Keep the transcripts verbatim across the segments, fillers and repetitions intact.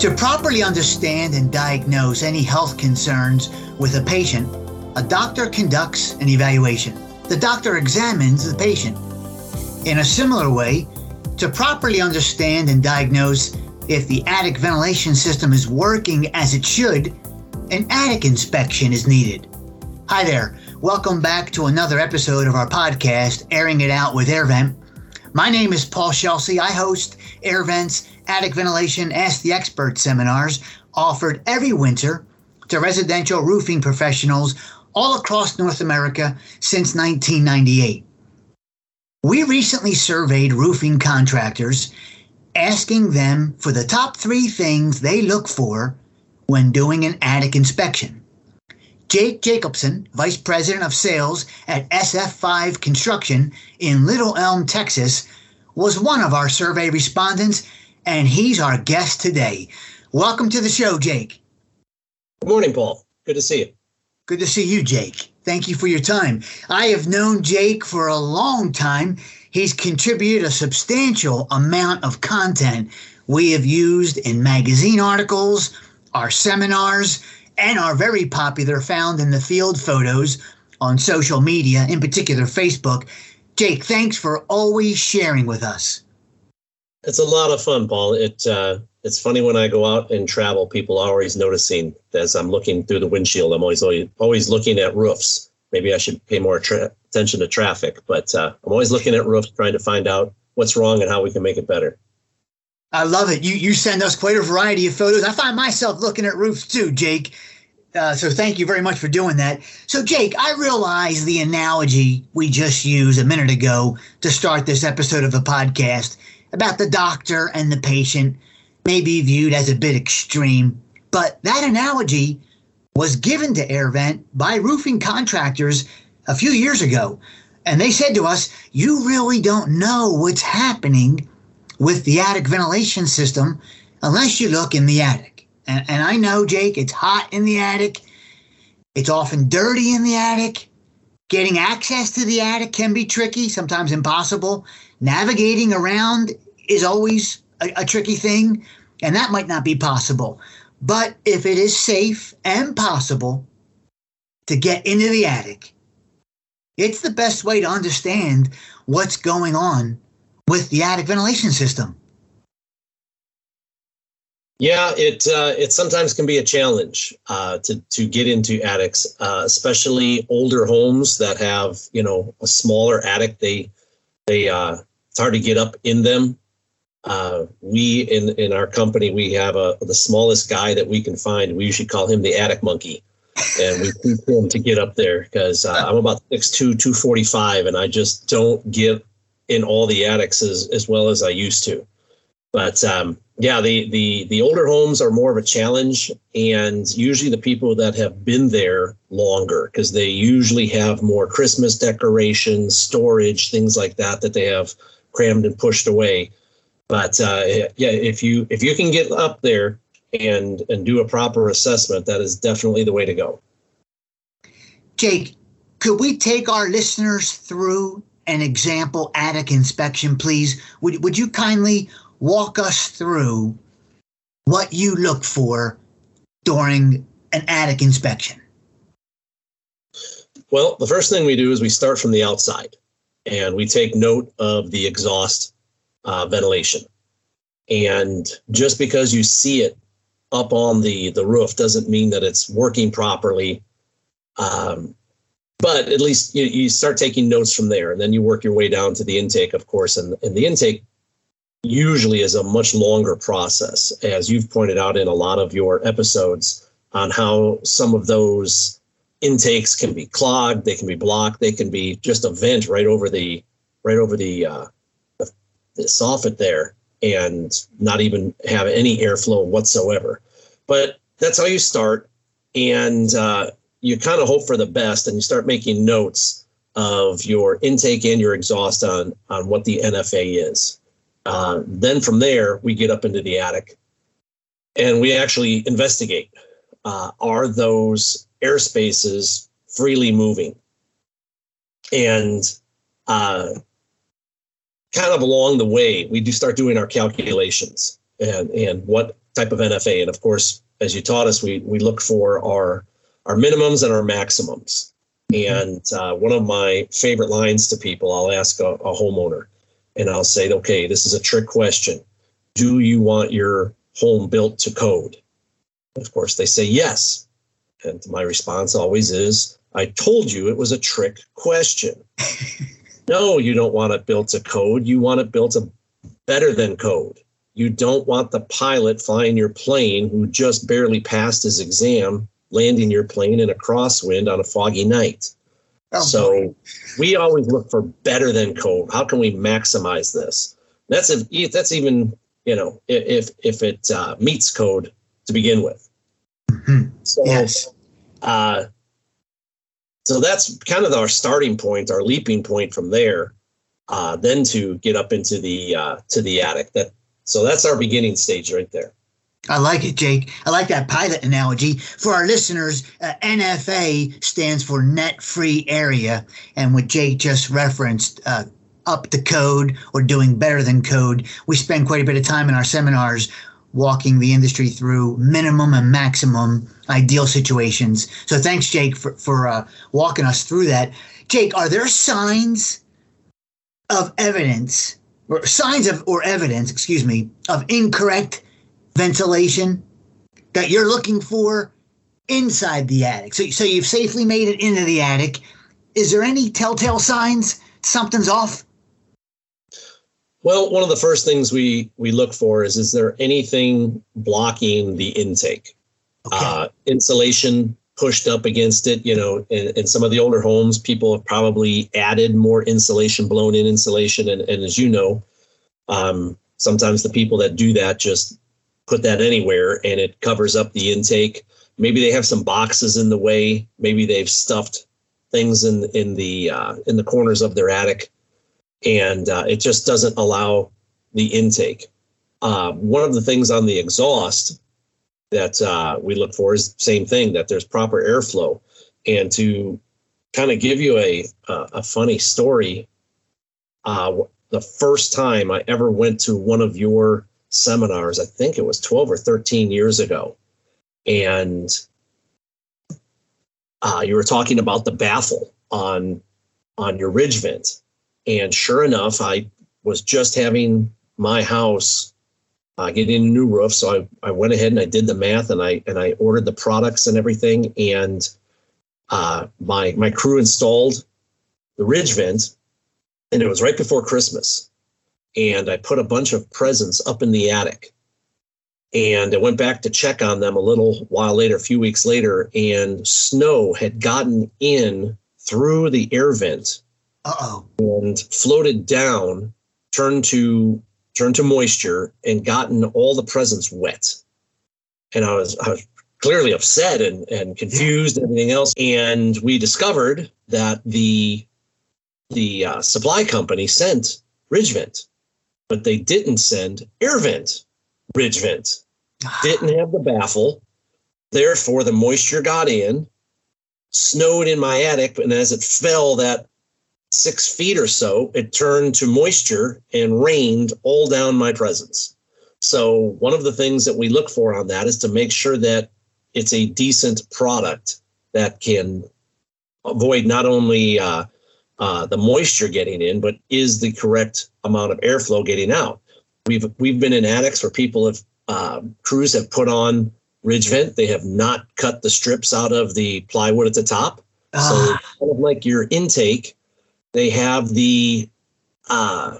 To properly understand and diagnose any health concerns with a patient, a doctor conducts an evaluation. The doctor examines the patient. In a similar way, to properly understand and diagnose if the attic ventilation system is working as it should, an attic inspection is needed. Hi there. Welcome back to another episode of our podcast, Airing It Out with AirVent. My name is Paul Scelsi. I host AirVent's Attic Ventilation Ask the Expert seminars offered every winter to residential roofing professionals all across North America since nineteen ninety-eight. We recently surveyed roofing contractors, asking them for the top three things they look for when doing an attic inspection. Jake Jacobson, Vice President of Sales at S F five Construction in Little Elm, Texas, was one of our survey respondents, and he's our guest today. Welcome to the show, Jake. Good morning, Paul. Good to see you. Good to see you, Jake. Thank you for your time. I have known Jake for a long time. He's contributed a substantial amount of content we have used in magazine articles, our seminars, and are very popular found in the field photos on social media, in particular Facebook. Jake, thanks for always sharing with us. It's a lot of fun, Paul. It, uh, it's funny when I go out and travel, people are always noticing as I'm looking through the windshield. I'm always always looking at roofs. Maybe I should pay more tra- attention to traffic, but uh, I'm always looking at roofs, trying to find out what's wrong and how we can make it better. I love it. You you send us quite a variety of photos. I find myself looking at roofs too, Jake. Uh, so thank you very much for doing that. So, Jake, I realize the analogy we just used a minute ago to start this episode of the podcast about the doctor and the patient may be viewed as a bit extreme, but that analogy was given to AirVent by roofing contractors a few years ago. And they said to us, you really don't know what's happening with the attic ventilation system unless you look in the attic. And, and I know, Jake, it's hot in the attic. It's often dirty in the attic. Getting access to the attic can be tricky, sometimes impossible. Navigating around is always a, a tricky thing, and that might not be possible. But if it is safe and possible to get into the attic, it's the best way to understand what's going on with the attic ventilation system. Yeah, it uh, it sometimes can be a challenge uh, to to get into attics, uh, especially older homes that have you know a smaller attic. They they uh, it's hard to get up in them. Uh, we in in our company we have a the smallest guy that we can find. We usually call him the attic monkey, and we teach him to get up there because uh, I'm about six two, two forty-five, and I just don't get in all the attics as, as well as I used to. But um, yeah, the, the, the older homes are more of a challenge, and usually the people that have been there longer, because they usually have more Christmas decorations, storage, things like that, that they have crammed and pushed away. But uh, yeah, if you if you can get up there and and do a proper assessment, that is definitely the way to go. Jake, could we take our listeners through an example attic inspection, please? Would would you kindly walk us through what you look for during an attic inspection? Well, the first thing we do is we start from the outside, and we take note of the exhaust uh, ventilation. And just because you see it up on the, the roof doesn't mean that it's working properly. Um, but at least you, you start taking notes from there, and then you work your way down to the intake, of course, and, and the intake usually is a much longer process, as you've pointed out in a lot of your episodes on how some of those intakes can be clogged, they can be blocked, they can be just a vent right over the right over the, uh, the, the soffit there and not even have any airflow whatsoever. But that's how you start, and uh, you kind of hope for the best, and you start making notes of your intake and your exhaust on, on what the N F A is. Uh, then from there, we get up into the attic and we actually investigate. Uh, are those air spaces freely moving? And uh, kind of along the way, we do start doing our calculations and, and what type of N F A. And of course, as you taught us, we we look for our our minimums and our maximums. And uh, one of my favorite lines to people, I'll ask a, a homeowner, and I'll say, okay, this is a trick question. Do you want your home built to code? Of course, they say yes. And my response always is, I told you it was a trick question. No, you don't want it built to code. You want it built a better than code. You don't want the pilot flying your plane who just barely passed his exam landing your plane in a crosswind on a foggy night. Oh, so we always look for better than code. How can we maximize this? That's if that's even, you know, if if it uh, meets code to begin with. Mm-hmm. So, yes. uh, so that's kind of our starting point, our leaping point from there. Uh, then to get up into the uh, to the attic. That so that's our beginning stage right there. I like it, Jake. I like that pilot analogy. For our listeners, uh, N F A stands for Net Free Area. And what Jake just referenced, uh, up the code or doing better than code, we spend quite a bit of time in our seminars walking the industry through minimum and maximum ideal situations. So thanks, Jake, for, for uh, walking us through that. Jake, are there signs of evidence or signs of or evidence, excuse me, of incorrect ventilation that you're looking for inside the attic? So, so you've safely made it into the attic. Is there any telltale signs something's off? Well, one of the first things we we look for is, is there anything blocking the intake? Okay. Uh, insulation pushed up against it. You know, in, in some of the older homes, people have probably added more insulation, blown in insulation. And, and as you know, um, sometimes the people that do that just put that anywhere and it covers up the intake. Maybe they have some boxes in the way. Maybe they've stuffed things in in the uh, in the corners of their attic, and uh, it just doesn't allow the intake. Uh, one of the things on the exhaust that uh, we look for is the same thing, that there's proper airflow. And to kind of give you a uh, a funny story, uh, the first time I ever went to one of your seminars, I think it was twelve or thirteen years ago, and uh, you were talking about the baffle on on your ridge vent. And sure enough, I was just having my house uh, getting a new roof. So I, I went ahead and I did the math, and I and I ordered the products and everything. And uh, my my crew installed the ridge vent, and it was right before Christmas. And I put a bunch of presents up in the attic. And I went back to check on them a little while later, a few weeks later, and snow had gotten in through the air vent. Uh-oh. And floated down, turned to turned to moisture, and gotten all the presents wet. And I was I was clearly upset and, and confused and everything else. And we discovered that the the uh, supply company sent ridge vent, but they didn't send air vent. Ridge vent didn't have the baffle. Therefore, the moisture got in, snowed in my attic, and as it fell that six feet or so, it turned to moisture and rained all down my presence. So one of the things that we look for on that is to make sure that it's a decent product that can avoid not only uh, uh, the moisture getting in, but is the correct amount of airflow getting out. We've we've been in attics where people have uh, crews have put on ridge vent. They have not cut the strips out of the plywood at the top. Ah. So kind of like your intake, they have the uh,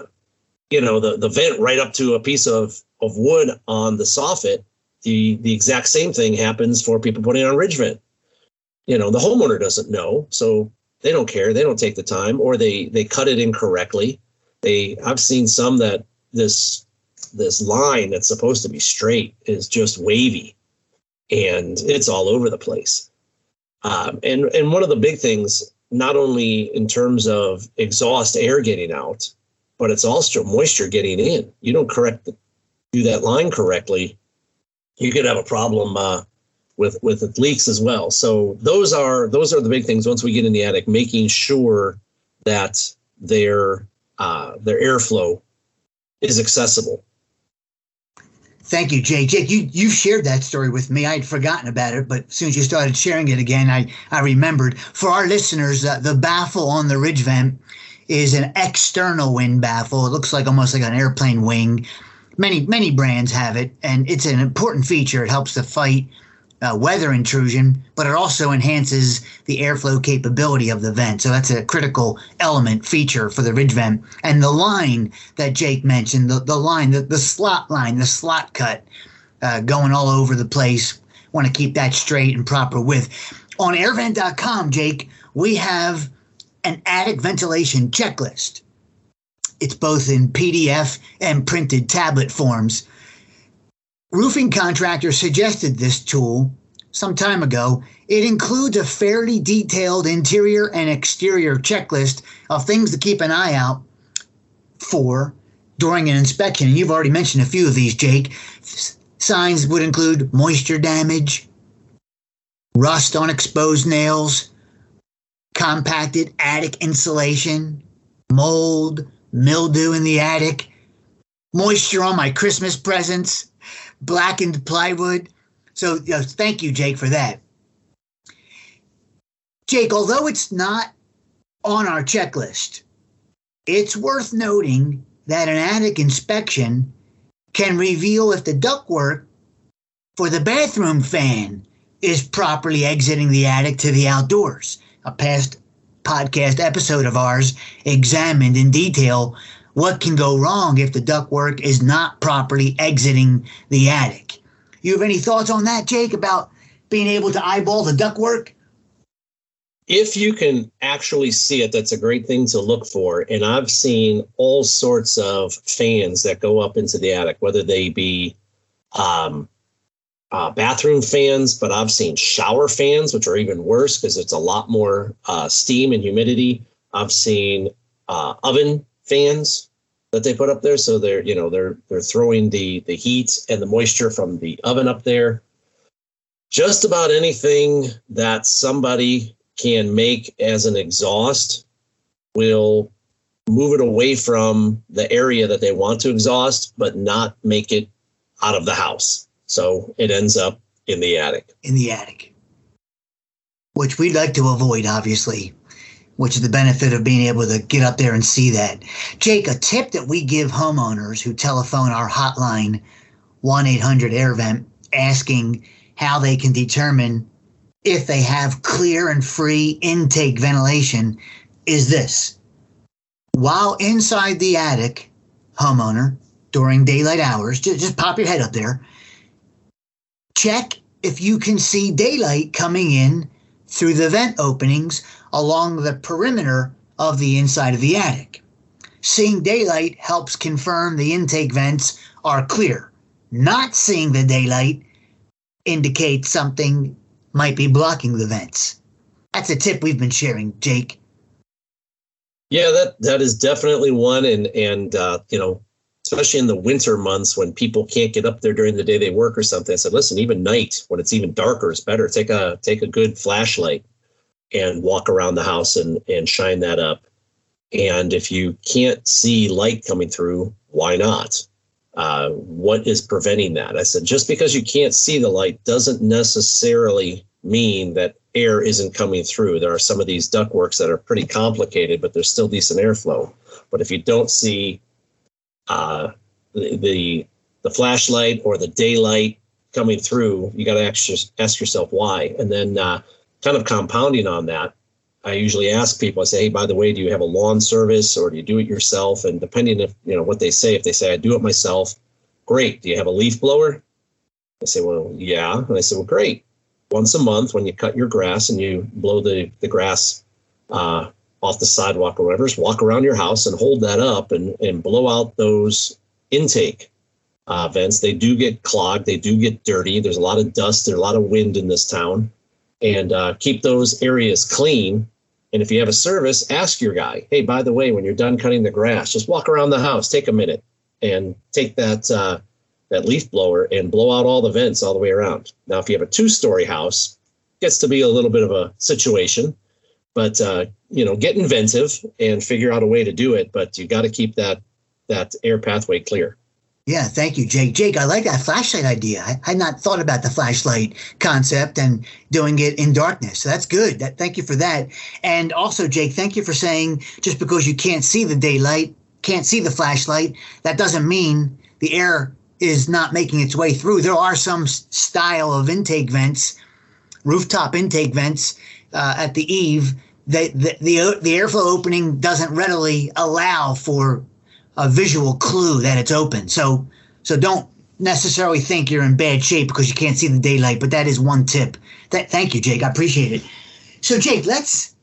you know the, the vent right up to a piece of, of wood on the soffit. The the exact same thing happens for people putting on ridge vent. You know, the homeowner doesn't know, so they don't care. They don't take the time, or they they cut it incorrectly. They I've seen some that this. This line that's supposed to be straight is just wavy, and it's all over the place. Um, and, and one of the big things, not only in terms of exhaust air getting out, but it's also moisture getting in. You don't correct the, do that line correctly, you could have a problem uh, with with leaks as well. So those are those are the big things once we get in the attic, making sure that their uh, their airflow is accessible. Thank you, Jake. Jake, you, you've shared that story with me. I had forgotten about it, but as soon as you started sharing it again, I, I remembered. For our listeners, uh, the baffle on the ridge vent is an external wind baffle. It looks like almost like an airplane wing. Many, many brands have it, and it's an important feature. It helps to fight uh, weather intrusion, but it also enhances the airflow capability of the vent. So that's a critical element feature for the ridge vent. And the line that Jake mentioned, the, the line, the, the slot line, the slot cut uh, going all over the place. Want to keep that straight and proper width. On air vent dot com, Jake, we have an attic ventilation checklist. It's both in P D F and printed tablet forms. Roofing contractors suggested this tool some time ago. It includes a fairly detailed interior and exterior checklist of things to keep an eye out for during an inspection. And you've already mentioned a few of these, Jake. Signs would include moisture damage, rust on exposed nails, compacted attic insulation, mold, mildew in the attic, moisture on my Christmas presents, blackened plywood. So you know, thank you, Jake, for that. Jake, although it's not on our checklist, it's worth noting that an attic inspection can reveal if the ductwork for the bathroom fan is properly exiting the attic to the outdoors. A past podcast episode of ours examined in detail what can go wrong if the ductwork is not properly exiting the attic. You have any thoughts on that, Jake, about being able to eyeball the ductwork? If you can actually see it, that's a great thing to look for. And I've seen all sorts of fans that go up into the attic, whether they be um, Uh, bathroom fans, but I've seen shower fans, which are even worse because it's a lot more uh, steam and humidity. I've seen uh, oven fans that they put up there, so they're you know they're they're throwing the the heat and the moisture from the oven up there. Just about anything that somebody can make as an exhaust will move it away from the area that they want to exhaust, but not make it out of the house. So it ends up in the attic. In the attic, which we'd like to avoid, obviously, which is the benefit of being able to get up there and see that. Jake, a tip that we give homeowners who telephone our hotline, one eight hundred air vent, asking how they can determine if they have clear and free intake ventilation is this. While inside the attic, homeowner, during daylight hours, just, just pop your head up there. Check if you can see daylight coming in through the vent openings along the perimeter of the inside of the attic. Seeing daylight helps confirm the intake vents are clear. Not seeing the daylight indicates something might be blocking the vents. That's a tip we've been sharing, Jake. Yeah, that, that is definitely one. And, and uh, you know, especially in the winter months when people can't get up there during the day they work or something. I said, listen, even night when it's even darker, it's better. Take a take a good flashlight and walk around the house and, and shine that up. And if you can't see light coming through, why not? Uh, what is preventing that? I said, just because you can't see the light doesn't necessarily mean that air isn't coming through. There are some of these ductworks that are pretty complicated, but there's still decent airflow. But if you don't see Uh, the, the the flashlight or the daylight coming through, you got to ask, ask yourself why. And then uh, kind of compounding on that, I usually ask people, I say, hey, by the way, do you have a lawn service or do you do it yourself? And depending if you know what they say, if they say, I do it myself, great. Do you have a leaf blower? I say, well, yeah. And I say, well, great. Once a month when you cut your grass and you blow the, the grass uh off the sidewalk or whatever, just walk around your house and hold that up and, and blow out those intake uh, vents. They do get clogged. They do get dirty. There's a lot of dust. There's a lot of wind in this town. And uh, keep those areas clean. And if you have a service, ask your guy, hey, by the way, when you're done cutting the grass, just walk around the house, take a minute and take that uh, that leaf blower and blow out all the vents all the way around. Now, if you have a two-story house, it gets to be a little bit of a situation. But, uh, you know, get inventive and figure out a way to do it. But you got to keep that that air pathway clear. Yeah, thank you, Jake. Jake, I like that flashlight idea. I had not thought about the flashlight concept and doing it in darkness. So that's good. That, thank you for that. And also, Jake, thank you for saying just because you can't see the daylight, can't see the flashlight, that doesn't mean the air is not making its way through. There are some style of intake vents, rooftop intake vents uh, at the eave. The, the, the, the airflow opening doesn't readily allow for a visual clue that it's open. So so don't necessarily think you're in bad shape because you can't see the daylight, but that is one tip. That, thank you, Jake. I appreciate it. So, Jake, let's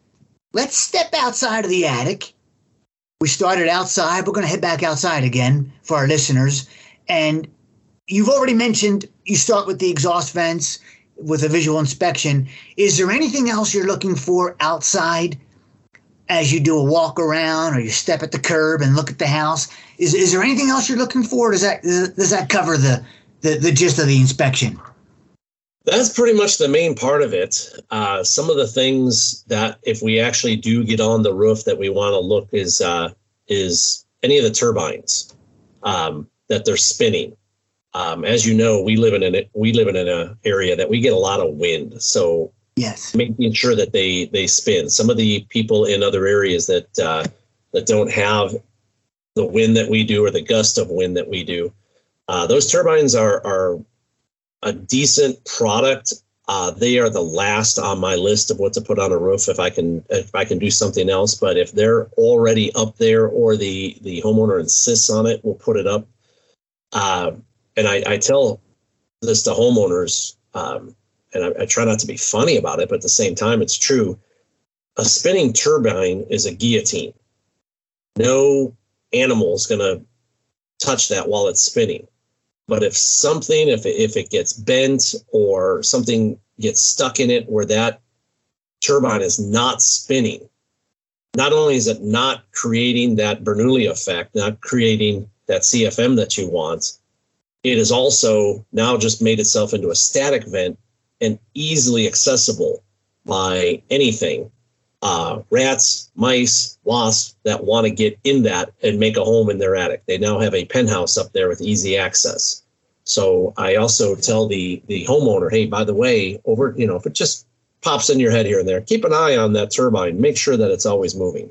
let's step outside of the attic. We started outside. We're going to head back outside again for our listeners. And you've already mentioned you start with the exhaust vents with a visual inspection. Is there anything else you're looking for outside as you do a walk around or you step at the curb and look at the house? Is is there anything else you're looking for? Does that does that cover the, the, the gist of the inspection? That's pretty much the main part of it. Uh, some of the things that if we actually do get on the roof that we want to look is uh, is any of the turbines um, that they're spinning. Um, as you know, we live in an we live in an area that we get a lot of wind, so. Yes. Making sure that they, they spin. Some of the people in other areas that uh, that don't have the wind that we do or the gust of wind that we do, uh, those turbines are, are a decent product. Uh, they are the last on my list of what to put on a roof if I can if I can do something else. But if they're already up there or the, the homeowner insists on it, we'll put it up. Uh, and I, I tell this to homeowners, um, and I, I try not to be funny about it, but at the same time, it's true. A spinning turbine is a guillotine. No animal is going to touch that while it's spinning. But if something, if it, if it gets bent or something gets stuck in it where that turbine is not spinning, not only is it not creating that Bernoulli effect, not creating that C F M that you want, it has also now just made itself into a static vent and easily accessible by anything, uh, rats, mice, wasps that want to get in that and make a home in their attic. They now have a penthouse up there with easy access. So I also tell the the homeowner, hey, by the way, over, you know, if it just pops in your head here and there, keep an eye on that turbine. Make sure that it's always moving.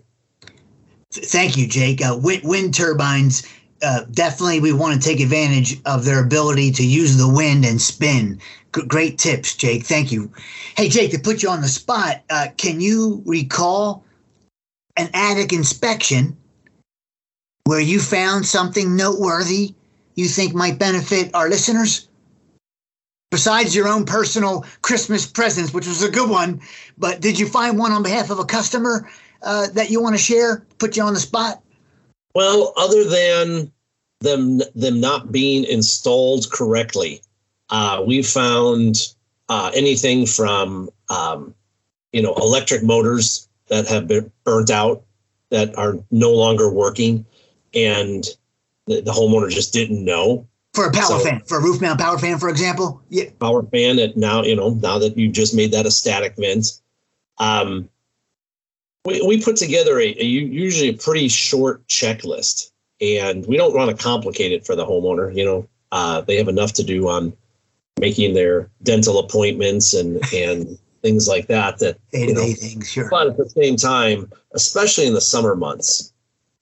Thank you, Jake. Uh, wind, wind turbines. Uh, definitely, we want to take advantage of their ability to use the wind and spin. G- great tips, Jake. Thank you. Hey, Jake, to put you on the spot, uh, can you recall an attic inspection where you found something noteworthy you think might benefit our listeners? Besides your own personal Christmas presents, which was a good one, but did you find one on behalf of a customer uh, that you want to share? Put you on the spot? Well, other than them them not being installed correctly, uh, we found uh, anything from um, you know electric motors that have been burnt out that are no longer working, and the, the homeowner just didn't know. For a power so, fan, for a roof mount power fan, for example, yeah, power fan. That now you know now that you just made that a static vent. Um, We we put together a, a usually a pretty short checklist, and we don't want to complicate it for the homeowner. You know, uh, they have enough to do on making their dental appointments and, and things like that. That day-to-day things, sure. But at the same time, especially in the summer months,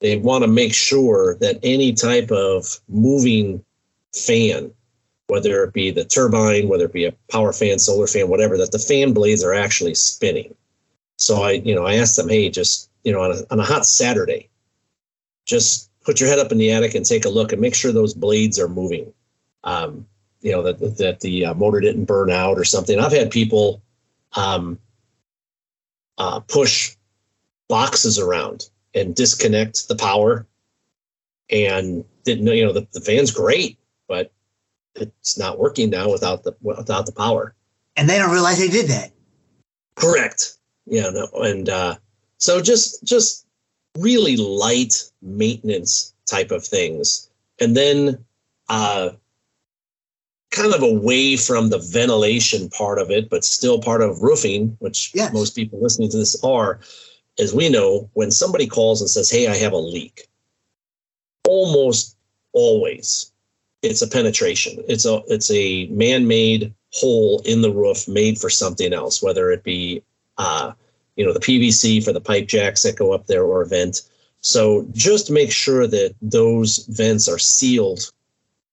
they want to make sure that any type of moving fan, whether it be the turbine, whether it be a power fan, solar fan, whatever, that the fan blades are actually spinning. So I, you know, I asked them, hey, just, you know, on a, on a hot Saturday, just put your head up in the attic and take a look and make sure those blades are moving. Um, you know, that that the motor didn't burn out or something. I've had people um, uh, push boxes around and disconnect the power and didn't know, you know, the, the fan's great, but it's not working now without the without the power. And they don't realize they did that. Correct. Yeah, no, and uh, so just just really light maintenance type of things, and then uh, kind of away from the ventilation part of it, but still part of roofing, which yes. Most people listening to this are, as we know, when somebody calls and says, "Hey, I have a leak," almost always it's a penetration. It's a it's a man-made hole in the roof made for something else, whether it be uh, you know, the P V C for the pipe jacks that go up there or a vent. So just make sure that those vents are sealed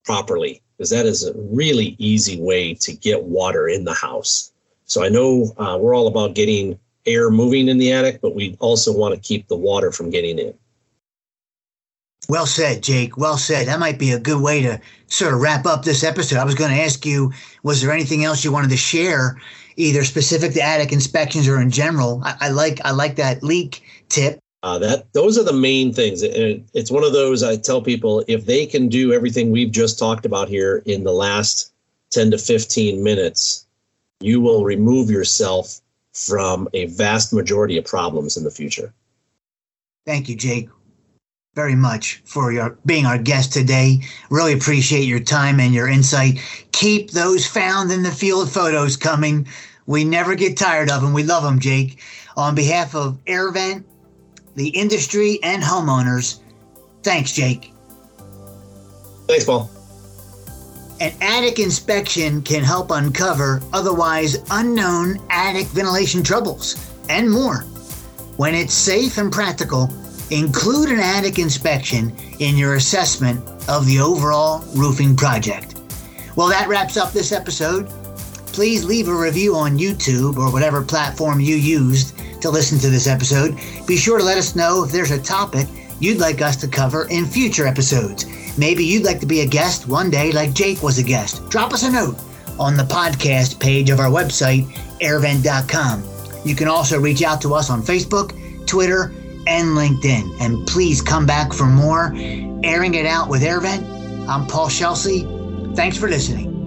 properly, because that is a really easy way to get water in the house. So I know uh, we're all about getting air moving in the attic, but we also want to keep the water from getting in. Well said, Jake. Well said. That might be a good way to sort of wrap up this episode. I was going to ask you, was there anything else you wanted to share, either specific to attic inspections or in general? I, I like I like that leak tip. Uh, that those are the main things. It, it's one of those I tell people, if they can do everything we've just talked about here in the last ten to fifteen minutes, you will remove yourself from a vast majority of problems in the future. Thank you, Jake, very much for your being our guest today. Really appreciate your time and your insight. Keep those found in the field photos coming. We never get tired of them. We love them, Jake. On behalf of AirVent, the industry, and homeowners, thanks, Jake. Thanks, Paul. An attic inspection can help uncover otherwise unknown attic ventilation troubles and more. When it's safe and practical, include an attic inspection in your assessment of the overall roofing project. Well, that wraps up this episode. Please leave a review on YouTube or whatever platform you used to listen to this episode. Be sure to let us know if there's a topic you'd like us to cover in future episodes. Maybe you'd like to be a guest one day like Jake was a guest. Drop us a note on the podcast page of our website, airvent dot com. You can also reach out to us on Facebook, Twitter, and LinkedIn. And please come back for more Airing It Out with AirVent. I'm Paul Scelsi. Thanks for listening.